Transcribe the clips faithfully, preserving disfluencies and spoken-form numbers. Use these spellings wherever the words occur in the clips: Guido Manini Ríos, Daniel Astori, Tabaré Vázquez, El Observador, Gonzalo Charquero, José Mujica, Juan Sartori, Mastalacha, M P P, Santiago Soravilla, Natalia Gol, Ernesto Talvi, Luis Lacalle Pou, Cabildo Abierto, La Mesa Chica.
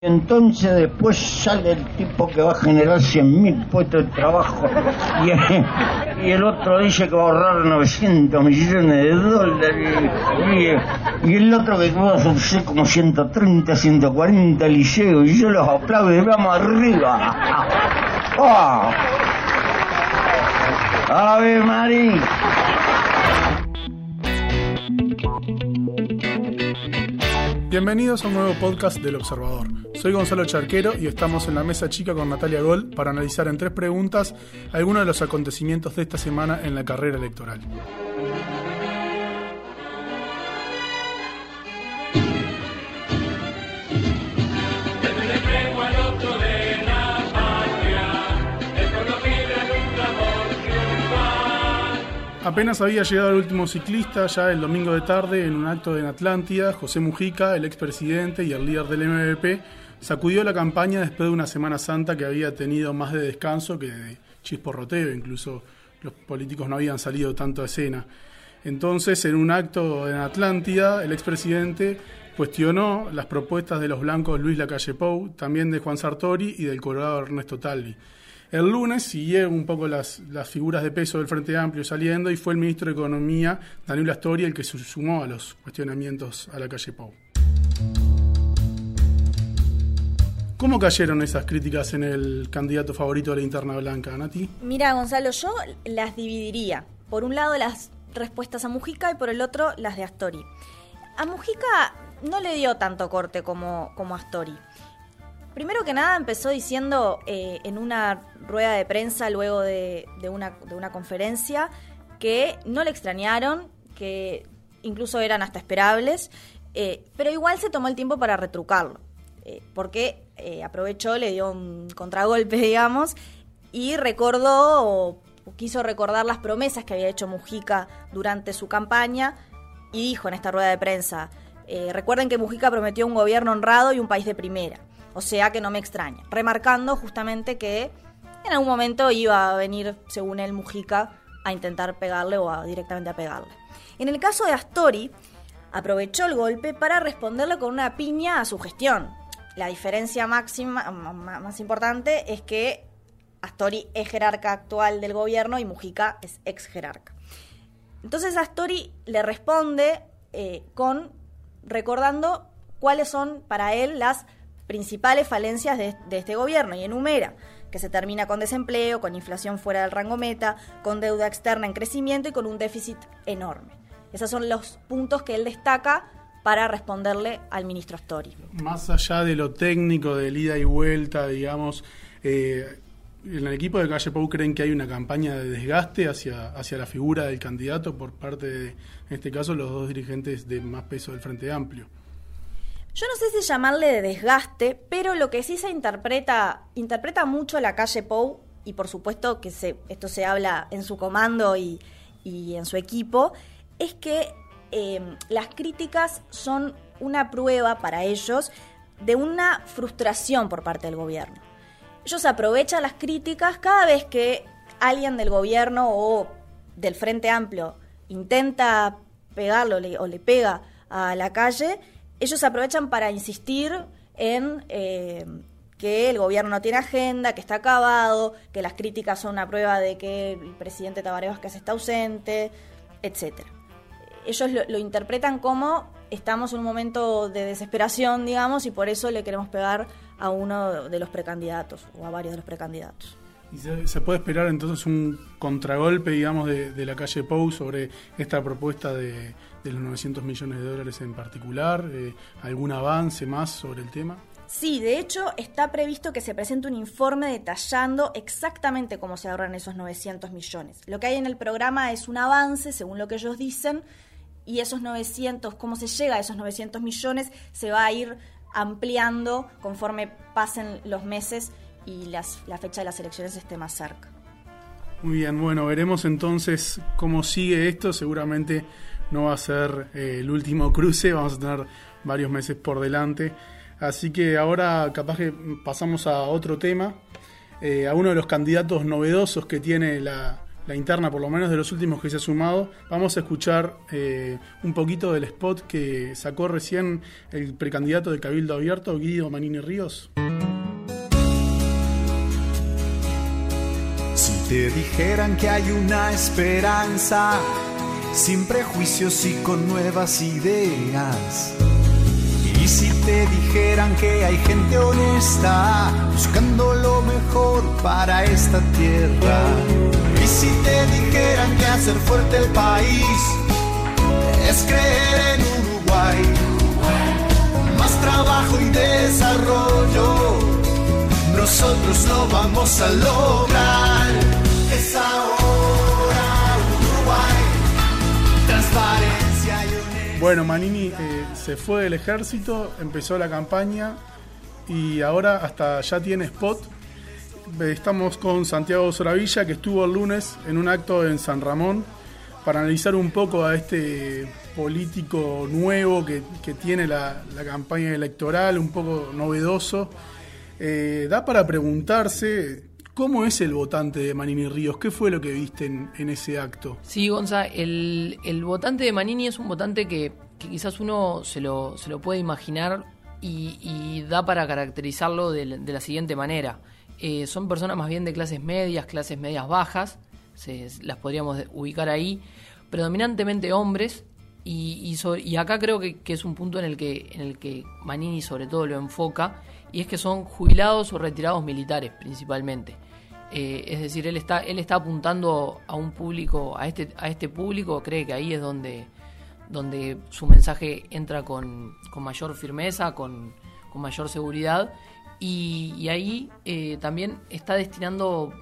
Entonces después sale el tipo que va a generar cien mil puestos de trabajo y, y el otro dice que va a ahorrar novecientos millones de dólares y, y el otro que va a ofrecer como ciento treinta, ciento cuarenta liceos y yo los aplaudo y vamos arriba. ¡Oh! ¡Ave María! Bienvenidos a un nuevo podcast del Observador. Soy Gonzalo Charquero y estamos en La Mesa Chica con Natalia Gol para analizar en tres preguntas algunos de los acontecimientos de esta semana en la carrera electoral. Apenas había llegado el último ciclista, ya el domingo de tarde, en un acto en Atlántida, José Mujica, el expresidente y el líder del M P P, sacudió la campaña después de una Semana Santa que había tenido más de descanso que de chisporroteo, incluso los políticos no habían salido tanto a escena. Entonces, en un acto en Atlántida, el expresidente cuestionó las propuestas de los blancos Luis Lacalle Pou, también de Juan Sartori y del colorado Ernesto Talvi. El lunes siguieron un poco las, las figuras de peso del Frente Amplio saliendo y fue el ministro de Economía, Daniel Astori, el que se sumó a los cuestionamientos a Lacalle Pou. ¿Cómo cayeron esas críticas en el candidato favorito de la interna blanca, Nati? Mira, Gonzalo, yo las dividiría. Por un lado las respuestas a Mujica y por el otro las de Astori. A Mujica no le dio tanto corte como, como Astori. Primero que nada empezó diciendo eh, en una rueda de prensa luego de, de, una, de una conferencia que no le extrañaron, que incluso eran hasta esperables, eh, pero igual se tomó el tiempo para retrucarlo, eh, porque eh, aprovechó, le dio un contragolpe, digamos, y recordó o quiso recordar las promesas que había hecho Mujica durante su campaña y dijo en esta rueda de prensa, eh, recuerden que Mujica prometió un gobierno honrado y un país de primera. O sea que no me extraña, remarcando justamente que en algún momento iba a venir, según él, Mujica a intentar pegarle o a, directamente a pegarle. En el caso de Astori, aprovechó el golpe para responderle con una piña a su gestión. La diferencia máxima, más importante es que Astori es jerarca actual del gobierno y Mujica es ex jerarca. Entonces Astori le responde eh, con recordando cuáles son para él las principales falencias de, de este gobierno y enumera que se termina con desempleo, con inflación fuera del rango meta, con deuda externa en crecimiento y con un déficit enorme. Esos son los puntos que él destaca para responderle al ministro Astori. Más allá de lo técnico, de ida y vuelta, digamos, eh, en el equipo de Calle Pou creen que hay una campaña de desgaste hacia, hacia la figura del candidato por parte de, en este caso, los dos dirigentes de más peso del Frente Amplio. Yo no sé si llamarle de desgaste, pero lo que sí se interpreta, interpreta mucho Lacalle Pou, y por supuesto que se, esto se habla en su comando y, y en su equipo, es que eh, las críticas son una prueba para ellos de una frustración por parte del gobierno. Ellos aprovechan las críticas cada vez que alguien del gobierno o del Frente Amplio intenta pegarlo le, o le pega a Lacalle. Ellos aprovechan para insistir en eh, que el gobierno no tiene agenda, que está acabado, que las críticas son una prueba de que el presidente Tabaré Vázquez está ausente, etcétera. Ellos lo, lo interpretan como estamos en un momento de desesperación, digamos, y por eso le queremos pegar a uno de los precandidatos o a varios de los precandidatos. ¿Y se, se puede esperar entonces un contragolpe, digamos, de, de Lacalle Pou sobre esta propuesta de... de los novecientos millones de dólares en particular, eh, algún avance más sobre el tema? Sí, de hecho está previsto que se presente un informe detallando exactamente cómo se ahorran esos novecientos millones. Lo que hay en el programa es un avance, según lo que ellos dicen, y esos novecientos, cómo se llega a esos novecientos millones, se va a ir ampliando conforme pasen los meses y las, la fecha de las elecciones esté más cerca. Muy bien, bueno, veremos entonces cómo sigue esto, seguramente no va a ser eh, el último cruce, vamos a tener varios meses por delante. Así que ahora capaz que pasamos a otro tema, eh, a uno de los candidatos novedosos que tiene la, la interna, por lo menos de los últimos que se ha sumado. Vamos a escuchar eh, un poquito del spot que sacó recién el precandidato de Cabildo Abierto, Guido Manini Ríos. Si te dijeran que hay una esperanza, sin prejuicios y con nuevas ideas, y si te dijeran que hay gente honesta buscando lo mejor para esta tierra, y si te dijeran que hacer fuerte el país es creer en Uruguay, más trabajo y desarrollo, nosotros lo vamos a lograr. Es ahora Uruguay, transparencia y honestidad. Bueno, Manini eh, se fue del ejército, empezó la campaña y ahora hasta ya tiene spot. Estamos con Santiago Soravilla, que estuvo el lunes en un acto en San Ramón para analizar un poco a este político nuevo que, que tiene la, la campaña electoral, un poco novedoso. Eh, da para preguntarse cómo es el votante de Manini Ríos. ¿Qué fue lo que viste en, en ese acto? Sí, Gonza, el, el votante de Manini es un votante que, que quizás uno se lo, se lo puede imaginar y, y da para caracterizarlo de, de la siguiente manera. Eh, son personas más bien de clases medias, clases medias bajas, se, las podríamos ubicar ahí, predominantemente hombres, y, y, sobre, y acá creo que, que es un punto en el que, en el que Manini sobre todo lo enfoca, y es que son jubilados o retirados militares principalmente. Eh, es decir, él está él está apuntando a un público, a este a este público, cree que ahí es donde donde su mensaje entra con, con mayor firmeza, con, con mayor seguridad, y, y ahí eh, también está destinando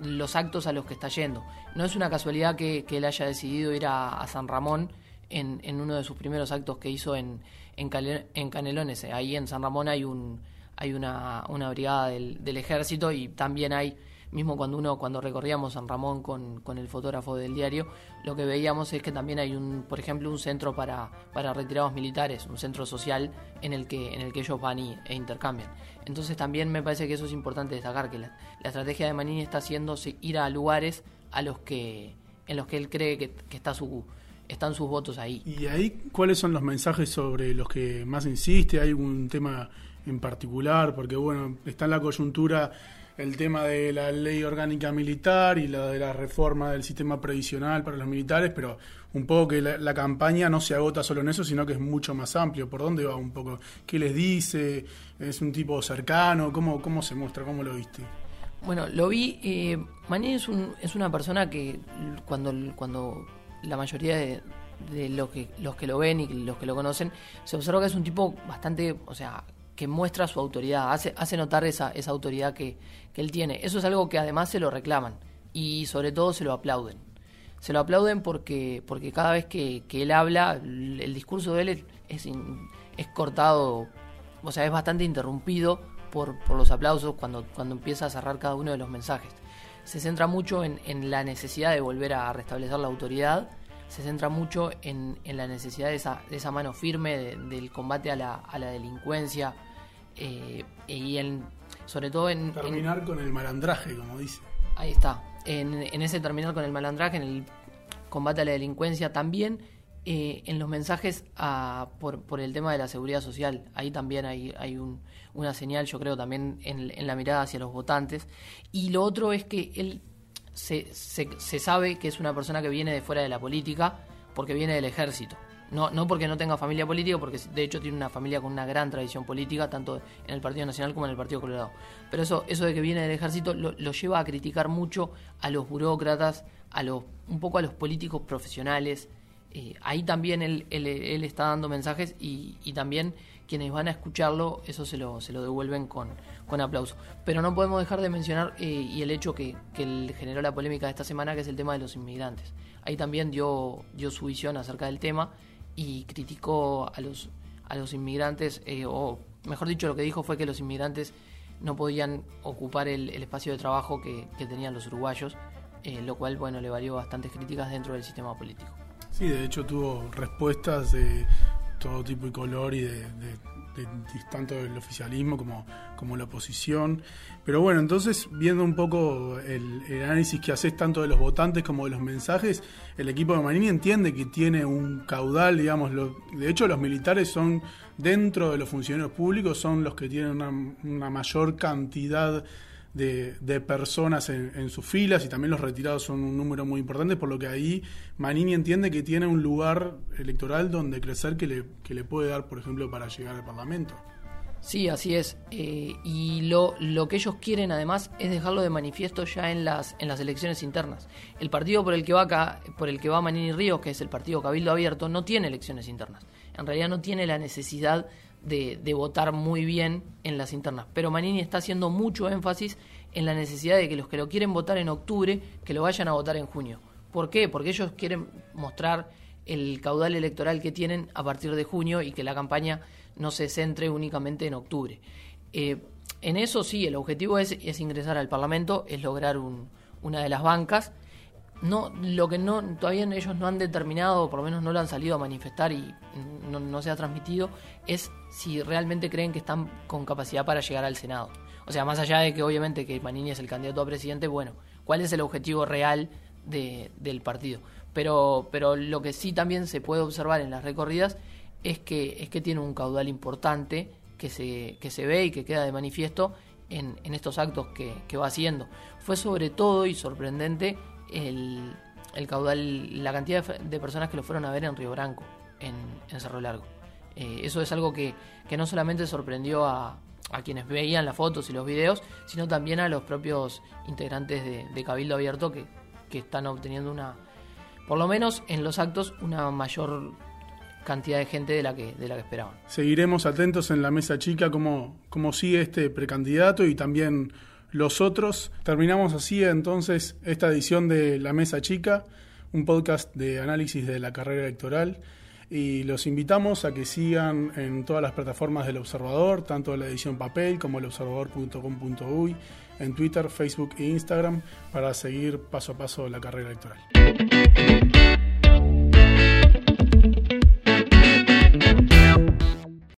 los actos a los que está yendo. No es una casualidad que, que él haya decidido ir a, a San Ramón en, en uno de sus primeros actos que hizo en, en, Cal- en Canelones. Ahí en San Ramón hay un hay una, una brigada del, del ejército, y también hay, mismo cuando uno cuando recorríamos San Ramón con, con el fotógrafo del diario, lo que veíamos es que también hay un, por ejemplo, un centro para, para retirados militares, un centro social en el que en el que ellos van y, e intercambian. Entonces también me parece que eso es importante destacar, que la, la estrategia de Manini está haciendo ir a lugares a los que en los que él cree que, que está su están sus votos ahí. ¿Y ahí cuáles son los mensajes sobre los que más insiste? ¿Hay un tema en particular? Porque bueno, está en la coyuntura el tema de la ley orgánica militar y la de la reforma del sistema previsional para los militares, pero un poco que la, la campaña no se agota solo en eso, sino que es mucho más amplio. ¿Por dónde va un poco? ¿Qué les dice? ¿Es un tipo cercano? ¿Cómo, cómo se muestra? ¿Cómo lo viste? Bueno, lo vi. Eh, Manini es, un, es una persona que cuando, cuando la mayoría de, de los, que, los que lo ven y los que lo conocen, se observa que es un tipo bastante, o sea, que muestra su autoridad, hace, hace notar esa, esa autoridad que, que él tiene. Eso es algo que además se lo reclaman y sobre todo se lo aplauden. Se lo aplauden porque, porque cada vez que, que él habla, el discurso de él es, es, in, es cortado, o sea, es bastante interrumpido por, por los aplausos cuando, cuando empieza a cerrar cada uno de los mensajes. Se centra mucho en, en la necesidad de volver a restablecer la autoridad, se centra mucho en, en la necesidad de esa, de esa mano firme de, del combate a la, a la delincuencia, Eh, y en, sobre todo en terminar en, con el malandraje, como dice. Ahí está, en, en ese terminar con el malandraje, en el combate a la delincuencia también, eh, en los mensajes a, por, por el tema de la seguridad social. Ahí también hay, hay un, una señal, yo creo, también en, en la mirada hacia los votantes. Y lo otro es que él se, se, se sabe que es una persona que viene de fuera de la política, porque viene del ejército. No, no porque no tenga familia política, porque de hecho tiene una familia con una gran tradición política, tanto en el Partido Nacional como en el Partido Colorado. Pero eso, eso de que viene del ejército lo, lo lleva a criticar mucho a los burócratas, a los, un poco a los políticos profesionales. Eh, ahí también él, él, él está dando mensajes y, y también quienes van a escucharlo, eso se lo, se lo devuelven con, con aplauso. Pero no podemos dejar de mencionar eh, y el hecho que, que él generó la polémica de esta semana, que es el tema de los inmigrantes. Ahí también dio, dio su visión acerca del tema y criticó a los a los inmigrantes, eh, o mejor dicho, lo que dijo fue que los inmigrantes no podían ocupar el, el espacio de trabajo que, que tenían los uruguayos, eh, lo cual, bueno, le valió bastantes críticas dentro del sistema político. Sí, de hecho tuvo respuestas de todo tipo y color y de, de, de, de tanto del oficialismo como, como la oposición. Pero bueno, entonces, viendo un poco el, el análisis que haces tanto de los votantes como de los mensajes, el equipo de Manini entiende que tiene un caudal, digamos, lo, de hecho los militares son, dentro de los funcionarios públicos, son los que tienen una, una mayor cantidad de, de personas en, en sus filas, y también los retirados son un número muy importante, por lo que ahí Manini entiende que tiene un lugar electoral donde crecer que le, que le puede dar, por ejemplo, para llegar al Parlamento. Sí, así es. Eh, y lo, lo que ellos quieren, además, es dejarlo de manifiesto ya en las, en las elecciones internas. El partido por el que va acá, por el que va Manini Ríos, que es el partido Cabildo Abierto, no tiene elecciones internas. En realidad no tiene la necesidad De, de votar muy bien en las internas, pero Manini está haciendo mucho énfasis en la necesidad de que los que lo quieren votar en octubre, que lo vayan a votar en junio. ¿Por qué? Porque ellos quieren mostrar el caudal electoral que tienen a partir de junio y que la campaña no se centre únicamente en octubre. Eh, en eso sí, el objetivo es, es ingresar al Parlamento, es lograr un, una de las bancas. No, lo que no, todavía ellos no han determinado, o por lo menos no lo han salido a manifestar y no, no se ha transmitido, es si realmente creen que están con capacidad para llegar al Senado. O sea, más allá de que obviamente que Manini es el candidato a presidente, bueno, ¿cuál es el objetivo real de, del partido? Pero, pero lo que sí también se puede observar en las recorridas es que, es que tiene un caudal importante que se, que se ve y que queda de manifiesto en, en estos actos que, que va haciendo. Fue sobre todo y sorprendente El, el caudal, la cantidad de, de personas que lo fueron a ver en Río Branco, en, en Cerro Largo. Eh, eso es algo que, que no solamente sorprendió a, a quienes veían las fotos y los videos, sino también a los propios integrantes de, de Cabildo Abierto que, que están obteniendo una, por lo menos en los actos, una mayor cantidad de gente de la que, de la que esperaban. Seguiremos atentos en La Mesa Chica cómo, cómo sigue este precandidato y también los otros. Terminamos así entonces esta edición de La Mesa Chica, un podcast de análisis de la carrera electoral, y los invitamos a que sigan en todas las plataformas del Observador, tanto la edición papel como el observador punto com punto uy, en Twitter, Facebook e Instagram, para seguir paso a paso la carrera electoral.